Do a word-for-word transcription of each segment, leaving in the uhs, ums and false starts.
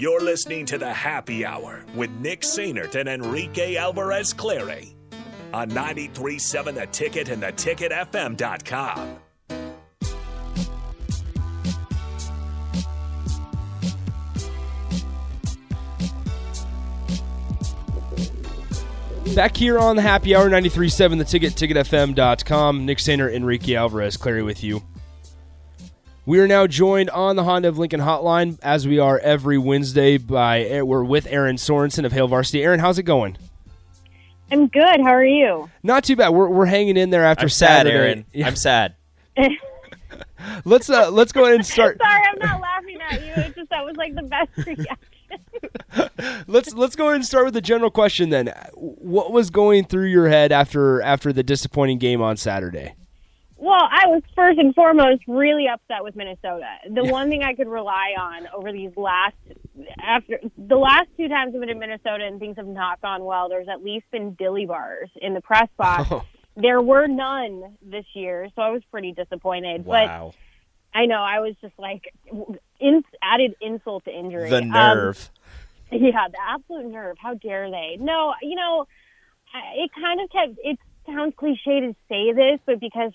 You're listening to The Happy Hour with Nick Sainert and Enrique Alvarez Clary on ninety-three point seven The Ticket and the ticket f m dot com. Back here on the Happy Hour, ninety-three point seven The Ticket, ticket f m dot com. Nick Sainert, Enrique Alvarez Clary with you. We are now joined on the Honda of Lincoln hotline, as we are every Wednesday, by we're with Erin Sorensen of Hail Varsity. Erin, how's it going? I'm good. How are you? Not too bad. We're we're hanging in there after I'm Saturday. Sad, Erin. Yeah. I'm sad. Let's uh, let's go ahead and start. Sorry, I'm not laughing at you. It's just that was like the best reaction. let's let's go ahead and start with the general question then. What was going through your head after after the disappointing game on Saturday? Well, I was first and foremost really upset with Minnesota. The yeah. one thing I could rely on over these last after the last two times I've been in Minnesota and things have not gone well, there's at least been dilly bars in the press box. Oh. There were none this year, so I was pretty disappointed. Wow. But I know, I was just like in, added insult to injury. The nerve. Um, Yeah, the absolute nerve. How dare they? No, you know, it kind of kept, it sounds cliche to say this, but because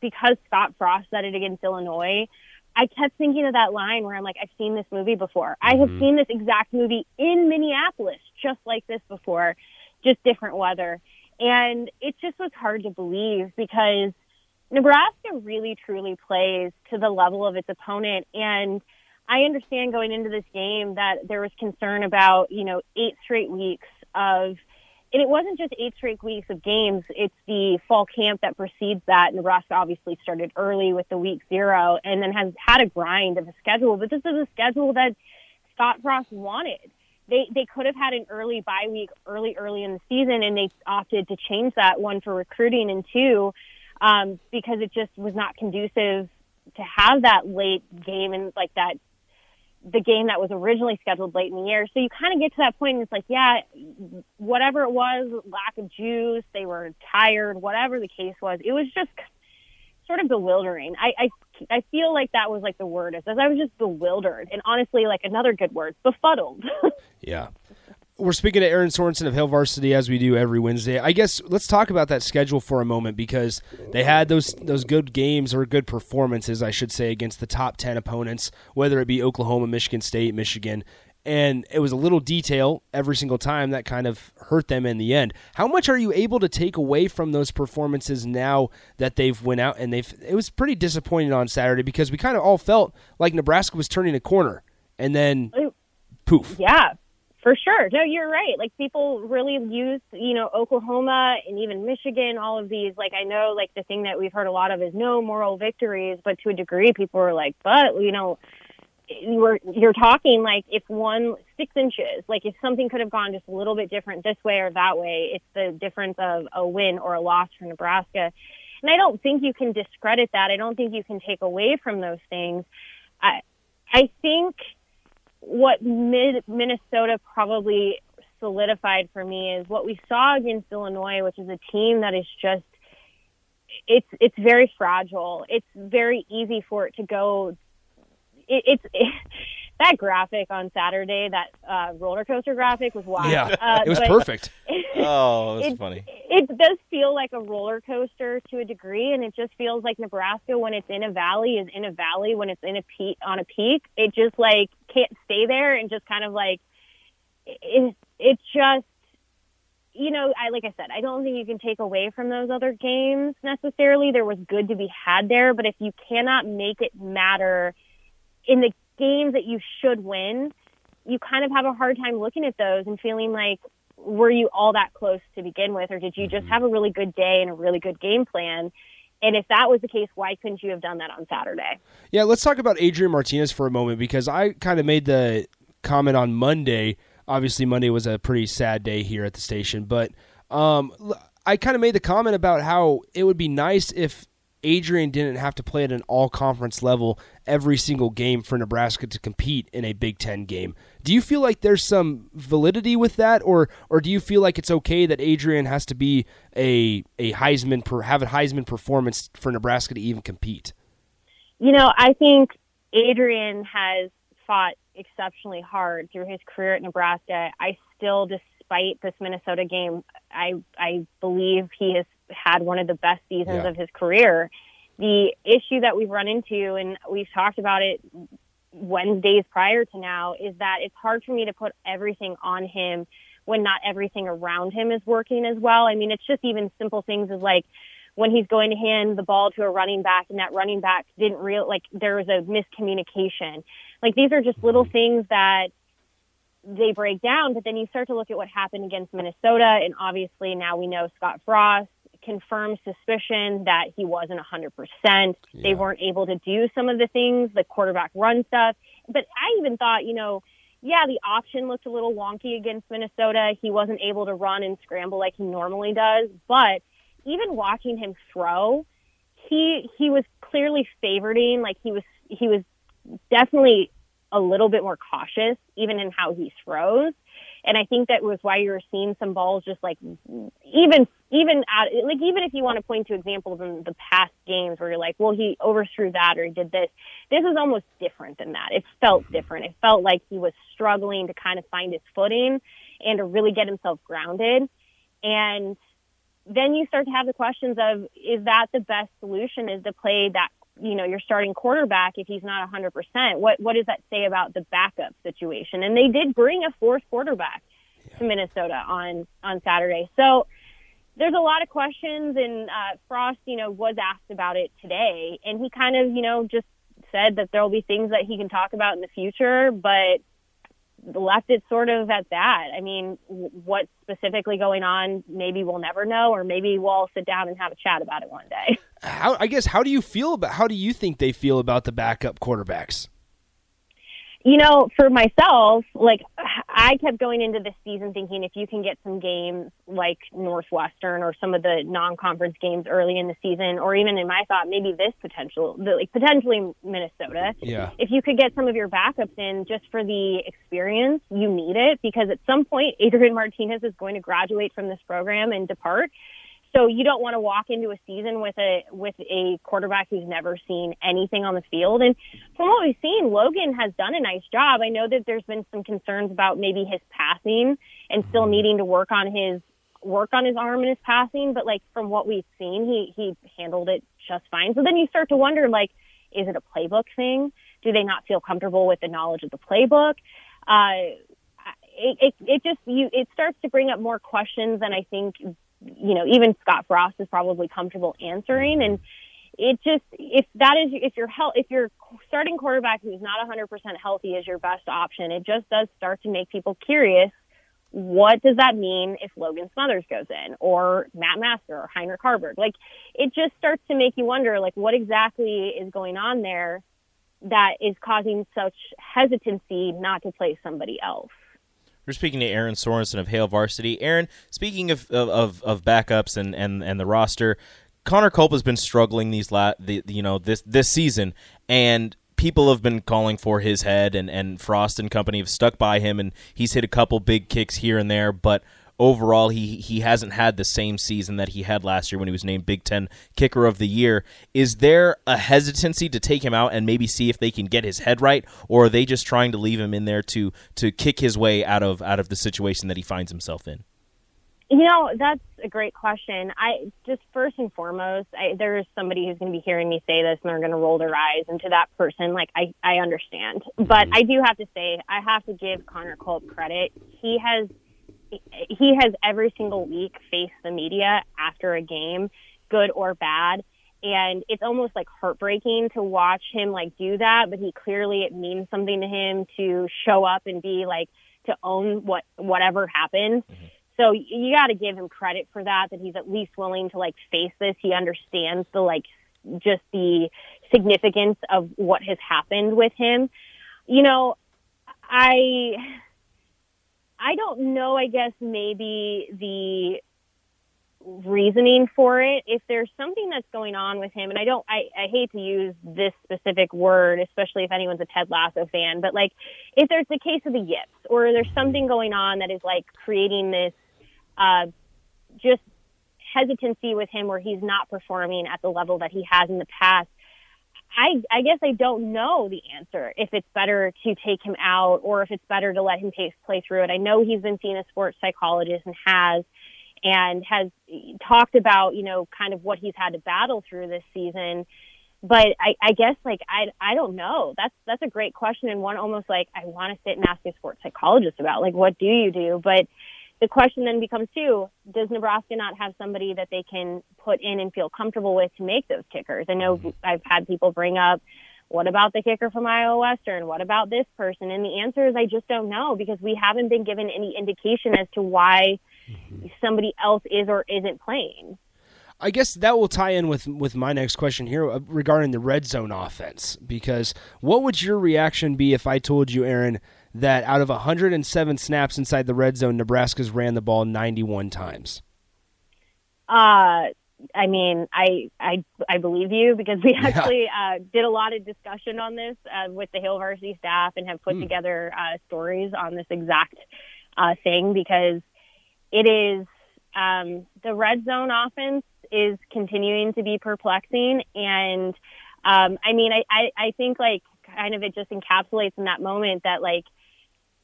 because Scott Frost said it against Illinois, I kept thinking of that line where I'm like, I've seen this movie before. Mm-hmm. I have seen this exact movie in Minneapolis, just like this before, just different weather. And it just was hard to believe because Nebraska really, truly plays to the level of its opponent. And I understand going into this game that there was concern about, you know, eight straight weeks of, and it wasn't just eight straight weeks of games. It's the fall camp that precedes that. Nebraska obviously started early with the week zero and then has had a grind of a schedule, but this is a schedule that Scott Frost wanted. They they could have had an early bye week early, early in the season, and they opted to change that, one, for recruiting, and two, um, because it just was not conducive to have that late game and like that, the game that was originally scheduled late in the year. So you kind of get to that point and it's like, yeah, whatever it was, lack of juice, they were tired, whatever the case was, it was just sort of bewildering. I, I, I feel like that was like the word is, as I was just bewildered. And honestly, like another good word, befuddled. Yeah. We're speaking to Erin Sorensen of Hail Varsity, as we do every Wednesday. I guess let's talk about that schedule for a moment, because they had those those good games, or good performances, I should say, against the top ten opponents, whether it be Oklahoma, Michigan State, Michigan. And it was a little detail every single time that kind of hurt them in the end. How much are you able to take away from those performances now that they've went out and they've? It was pretty disappointing on Saturday because we kind of all felt like Nebraska was turning a corner, and then poof. Yeah. For sure. No, you're right. Like, people really use, you know, Oklahoma and even Michigan, all of these. Like, I know, like, the thing that we've heard a lot of is no moral victories, but to a degree, people are like, but, you know, you're, you're talking, like, if one six inches, like, if something could have gone just a little bit different this way or that way, it's the difference of a win or a loss for Nebraska. And I don't think you can discredit that. I don't think you can take away from those things. I, I think... What mid- Minnesota probably solidified for me is what we saw against Illinois, which is a team that is just, it's it's very fragile. It's very easy for it to go. It, it's it, that graphic on Saturday, that uh, roller coaster graphic was wild. Yeah, uh, it was perfect. It, oh, it was it, funny. It does feel like a roller coaster to a degree, and it just feels like Nebraska, when it's in a valley, is in a valley. When it's in a peak, on a peak, it just like can't stay there, and just kind of like it. It just, you know, I like I said, I don't think you can take away from those other games necessarily. There was good to be had there, but if you cannot make it matter in the games that you should win, you kind of have a hard time looking at those and feeling like, were you all that close to begin with, or did you just have a really good day and a really good game plan? And if that was the case, why couldn't you have done that on Saturday? Yeah, let's talk about Adrian Martinez for a moment, because I kind of made the comment on Monday. Obviously, Monday was a pretty sad day here at the station, but um, I kind of made the comment about how it would be nice if Adrian didn't have to play at an all-conference level every single game for Nebraska to compete in a Big Ten game. Do you feel like there's some validity with that, or or do you feel like it's okay that Adrian has to be a a Heisman per, have a Heisman performance for Nebraska to even compete? You know, I think Adrian has fought exceptionally hard through his career at Nebraska. I still, despite this Minnesota game, I I believe he has had one of the best seasons yeah. of his career. The issue that we've run into, and we've talked about it Wednesdays prior to now, is that it's hard for me to put everything on him when not everything around him is working as well. I mean, it's just even simple things as like when he's going to hand the ball to a running back and that running back didn't real like there was a miscommunication. Like these are just little things that they break down, but then you start to look at what happened against Minnesota. And obviously now we know Scott Frost confirmed suspicion that he wasn't one hundred percent. Yeah. They weren't able to do some of the things, the quarterback run stuff. But I even thought, you know, yeah, the option looked a little wonky against Minnesota. He wasn't able to run and scramble like he normally does. But even watching him throw, he he was clearly favoriting. Like he was he was definitely a little bit more cautious, even in how he throws. And I think that was why you were seeing some balls just like even even out, like even if you want to point to examples in the past games where you're like, well, he overthrew that or he did this. This is almost different than that. It felt different. It felt like he was struggling to kind of find his footing and to really get himself grounded. And then you start to have the questions of, is that the best solution, is to play that, you know, your starting quarterback if he's not one hundred percent? What what does that say about the backup situation? And they did bring a fourth quarterback yeah. to Minnesota on, on Saturday. So there's a lot of questions, and uh, Frost, you know, was asked about it today, and he kind of, you know, just said that there will be things that he can talk about in the future, but left it sort of at that. I mean, what's specifically going on, maybe we'll never know, or maybe we'll all sit down and have a chat about it one day. How, I guess, how do you feel about, how do you think they feel about the backup quarterbacks? You know, for myself, like, I kept going into this season thinking if you can get some games like Northwestern or some of the non-conference games early in the season, or even in my thought, maybe this potential, like potentially Minnesota, yeah. if you could get some of your backups in just for the experience, you need it, because at some point Adrian Martinez is going to graduate from this program and depart. So you don't want to walk into a season with a with a quarterback who's never seen anything on the field. And from what we've seen, Logan has done a nice job. I know that there's been some concerns about maybe his passing and still needing to work on his work on his arm and his passing. But like from what we've seen, he he handled it just fine. So then you start to wonder, like, is it a playbook thing? Do they not feel comfortable with the knowledge of the playbook? Uh, it, it it just you it starts to bring up more questions than I think, you know, even Scott Frost is probably comfortable answering. And it just, if that is, if your health, if your starting quarterback who's not one hundred percent healthy is your best option, it just does start to make people curious. What does that mean if Logan Smothers goes in, or Matt Master, or Heinrich Harburg? Like, it just starts to make you wonder, like, what exactly is going on there that is causing such hesitancy not to play somebody else? We're speaking to Erin Sorensen of Hail Varsity. Erin, speaking of of, of backups and, and, and the roster, Connor Culp has been struggling these la- the, you know this this season, and people have been calling for his head, and, and Frost and company have stuck by him, and he's hit a couple big kicks here and there, but overall he he hasn't had the same season that he had last year when he was named Big Ten Kicker of the Year. Is there a hesitancy to take him out and maybe see if they can get his head right, or are they just trying to leave him in there to to kick his way out of out of the situation that he finds himself in? You know, that's a great question. I just, first and foremost, I, there is somebody who's going to be hearing me say this and they're going to roll their eyes, and to that person, like, I, I understand. Mm-hmm. But I do have to say, I have to give Connor Culp credit. He has He has every single week faced the media after a game, good or bad, and it's almost like heartbreaking to watch him like do that. But he clearly, it means something to him to show up and be like, to own what whatever happened. Mm-hmm. So you got to give him credit for that, that he's at least willing to like face this. He understands the like just the significance of what has happened with him. You know, I. I don't know, I guess, maybe the reasoning for it. If there's something that's going on with him, and I don't, I, I hate to use this specific word, especially if anyone's a Ted Lasso fan, but like if there's the case of the yips, or there's something going on that is like creating this uh, just hesitancy with him where he's not performing at the level that he has in the past, I, I guess I don't know the answer, if it's better to take him out or if it's better to let him take, play through it. I know he's been seeing a sports psychologist and has and has talked about, you know, kind of what he's had to battle through this season. But I, I guess, like, I, I don't know. That's that's a great question, and one almost, like, I want to sit and ask a sports psychologist about, like, what do you do? But the question then becomes, too, does Nebraska not have somebody that they can put in and feel comfortable with to make those kickers? I know mm-hmm. I've had people bring up, what about the kicker from Iowa Western? What about this person? And the answer is I just don't know, because we haven't been given any indication as to why mm-hmm. somebody else is or isn't playing. I guess that will tie in with, with my next question here regarding the red zone offense, because what would your reaction be if I told you, Erin, that out of one hundred seven snaps inside the red zone, Nebraska's ran the ball ninety-one times? Uh, I mean, I I I believe you, because we actually yeah. uh, did a lot of discussion on this uh, with the Hail Varsity staff and have put mm. together uh, stories on this exact uh, thing, because it is um, the red zone offense is continuing to be perplexing. And um, I mean, I, I, I think, like, kind of it just encapsulates in that moment that, like,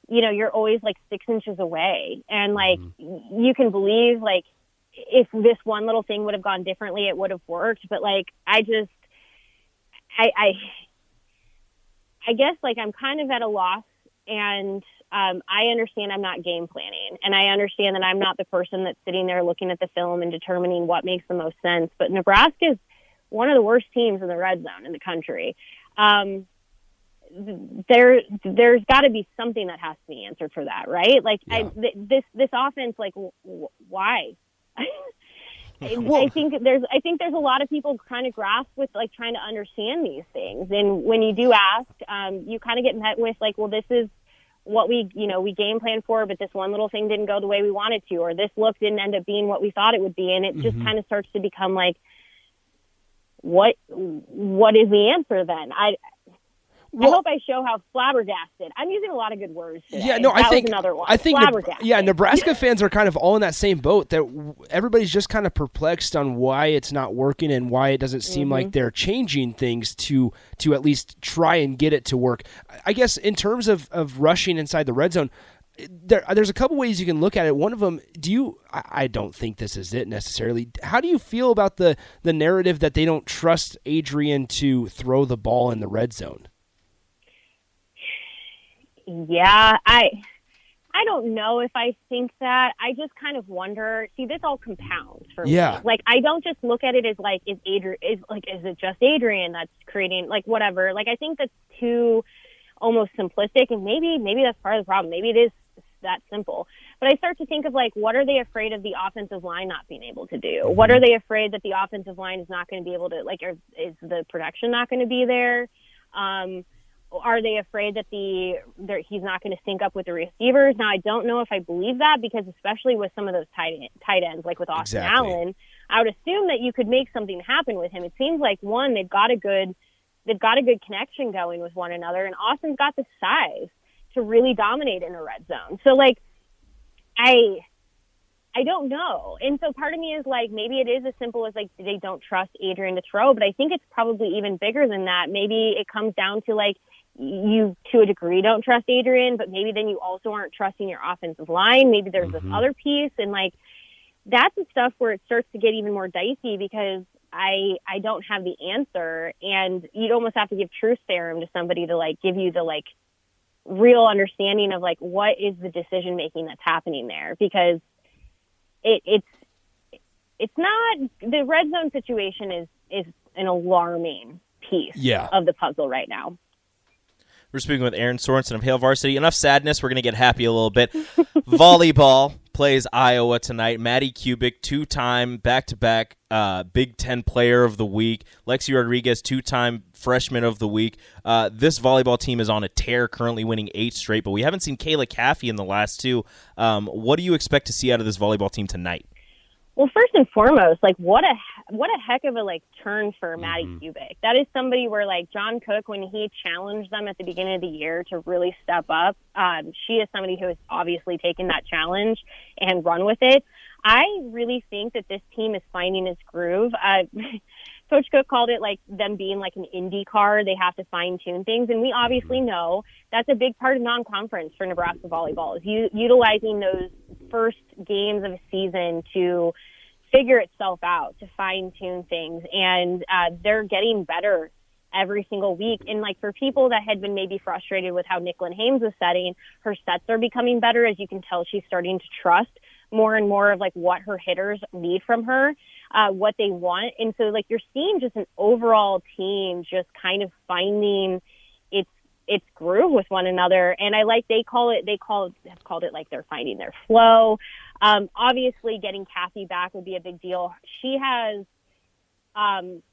you know, you're always, like, six inches away. And, like, mm-hmm. you can believe, like, if this one little thing would have gone differently, it would have worked. But, like, I just, I, I, I guess, like, I'm kind of at a loss. And um, I understand I'm not game planning, and I understand that I'm not the person that's sitting there looking at the film and determining what makes the most sense. But Nebraska is one of the worst teams in the red zone in the country. Um, there, there's got to be something that has to be answered for that, right? Like yeah. I, th- this, this offense, like w- w- why? I, well, I think there's, I think there's a lot of people kind of grasp with, like, trying to understand these things. And when you do ask, um, you kind of get met with, like, well, this is what we, you know, we game plan for, but this one little thing didn't go the way we wanted to, or this look didn't end up being what we thought it would be. And it mm-hmm. just kind of starts to become, like, what, what is the answer then? I, Well, I hope I show how flabbergasted. I'm using a lot of good words today. Yeah, no, I that think, was another one. I think Nebraska, yeah, Nebraska fans are kind of all in that same boat, that everybody's just kind of perplexed on why it's not working and why it doesn't seem mm-hmm. like they're changing things to to at least try and get it to work. I guess in terms of, of rushing inside the red zone, there, there's a couple ways you can look at it. One of them, do you? I, I don't think this is it necessarily. How do you feel about the the narrative that they don't trust Adrian to throw the ball in the red zone? Yeah, I I don't know if I think that. I just kind of wonder. See, this all compounds for yeah. me. Like, I don't just look at it as, like, is Adrian is like is it just Adrian that's creating, like, whatever. Like, I think that's too almost simplistic, and maybe maybe that's part of the problem. Maybe it is that simple. But I start to think of, like, what are they afraid of the offensive line not being able to do? What are they afraid that the offensive line is not going to be able to, like, are, is the production not going to be there? Um Are they afraid that the that he's not going to sync up with the receivers? Now, I don't know if I believe that, because especially with some of those tight, end, tight ends, like with Austin exactly. Allen, I would assume that you could make something happen with him. It seems like, one, they've got a good they've got a good connection going with one another, and Austin's got the size to really dominate in a red zone. So, like, I I don't know. And so part of me is, like, maybe it is as simple as, like, they don't trust Adrian to throw, but I think it's probably even bigger than that. Maybe it comes down to, like, you to a degree don't trust Adrian, but maybe then you also aren't trusting your offensive line. Maybe there's mm-hmm. this other piece. And, like, that's the stuff where it starts to get even more dicey, because I, I don't have the answer, and you'd almost have to give truth serum to somebody to, like, give you the, like, real understanding of, like, what is the decision making that's happening there? Because it, it's, it's not, the red zone situation is, is an alarming piece yeah. of the puzzle right now. We're speaking with Erin Sorensen of Hail Varsity. Enough sadness. We're going to get happy a little bit. Volleyball plays Iowa tonight. Maddie Kubik, two-time back-to-back uh, Big Ten Player of the Week. Lexi Rodriguez, two-time Freshman of the Week. Uh, this volleyball team is on a tear, currently winning eight straight, but we haven't seen Kayla Caffey in the last two. Um, what do you expect to see out of this volleyball team tonight? Well, first and foremost, like, what a what a heck of a, like, turn for Maddie mm-hmm. Kubik. That is somebody where, like, John Cook, when he challenged them at the beginning of the year to really step up, um, she is somebody who has obviously taken that challenge and run with it. I really think that this team is finding its groove. Uh, Coach Cook called it like them being like an Indy car. They have to fine tune things. And we obviously know that's a big part of non-conference for Nebraska volleyball is u- utilizing those first games of a season to figure itself out, to fine tune things. And uh, they're getting better every single week. And like for people that had been maybe frustrated with how Nicklin Hames was setting, her sets are becoming better. As you can tell, she's starting to trust more and more of like what her hitters need from her, uh, what they want. And so like you're seeing just an overall team just kind of finding its its groove with one another. And I like they call it, they call have called it like they're finding their flow. Um, obviously getting Caffey back would be a big deal. She has um,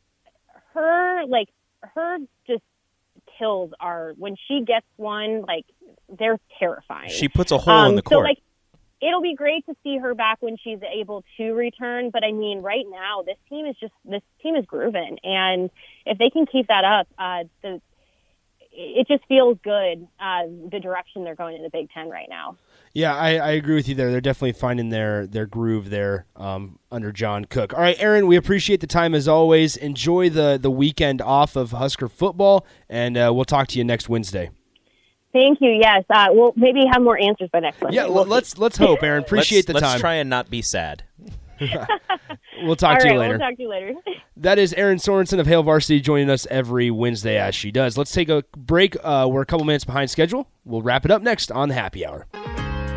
her like her just kills are when she gets one, like they're terrifying. She puts a hole um, in the court. So, like, it'll be great to see her back when she's able to return. But I mean, right now, this team is just, this team is grooving. And if they can keep that up, uh, the, it just feels good, uh, the direction they're going in the Big Ten right now. Yeah, I, I agree with you there. They're definitely finding their, their groove there um, under John Cook. All right, Erin, we appreciate the time as always. Enjoy the, the weekend off of Husker football, and uh, we'll talk to you next Wednesday. Thank you. Yes, uh, we'll maybe have more answers by next Wednesday. Yeah, well, let's let's hope, Erin. Appreciate let's, the let's time. Let's try and not be sad. We'll talk All to right, you later. We'll talk to you later. That is Erin Sorensen of Hail Varsity joining us every Wednesday as she does. Let's take a break. Uh, we're a couple minutes behind schedule. We'll wrap it up next on the Happy Hour.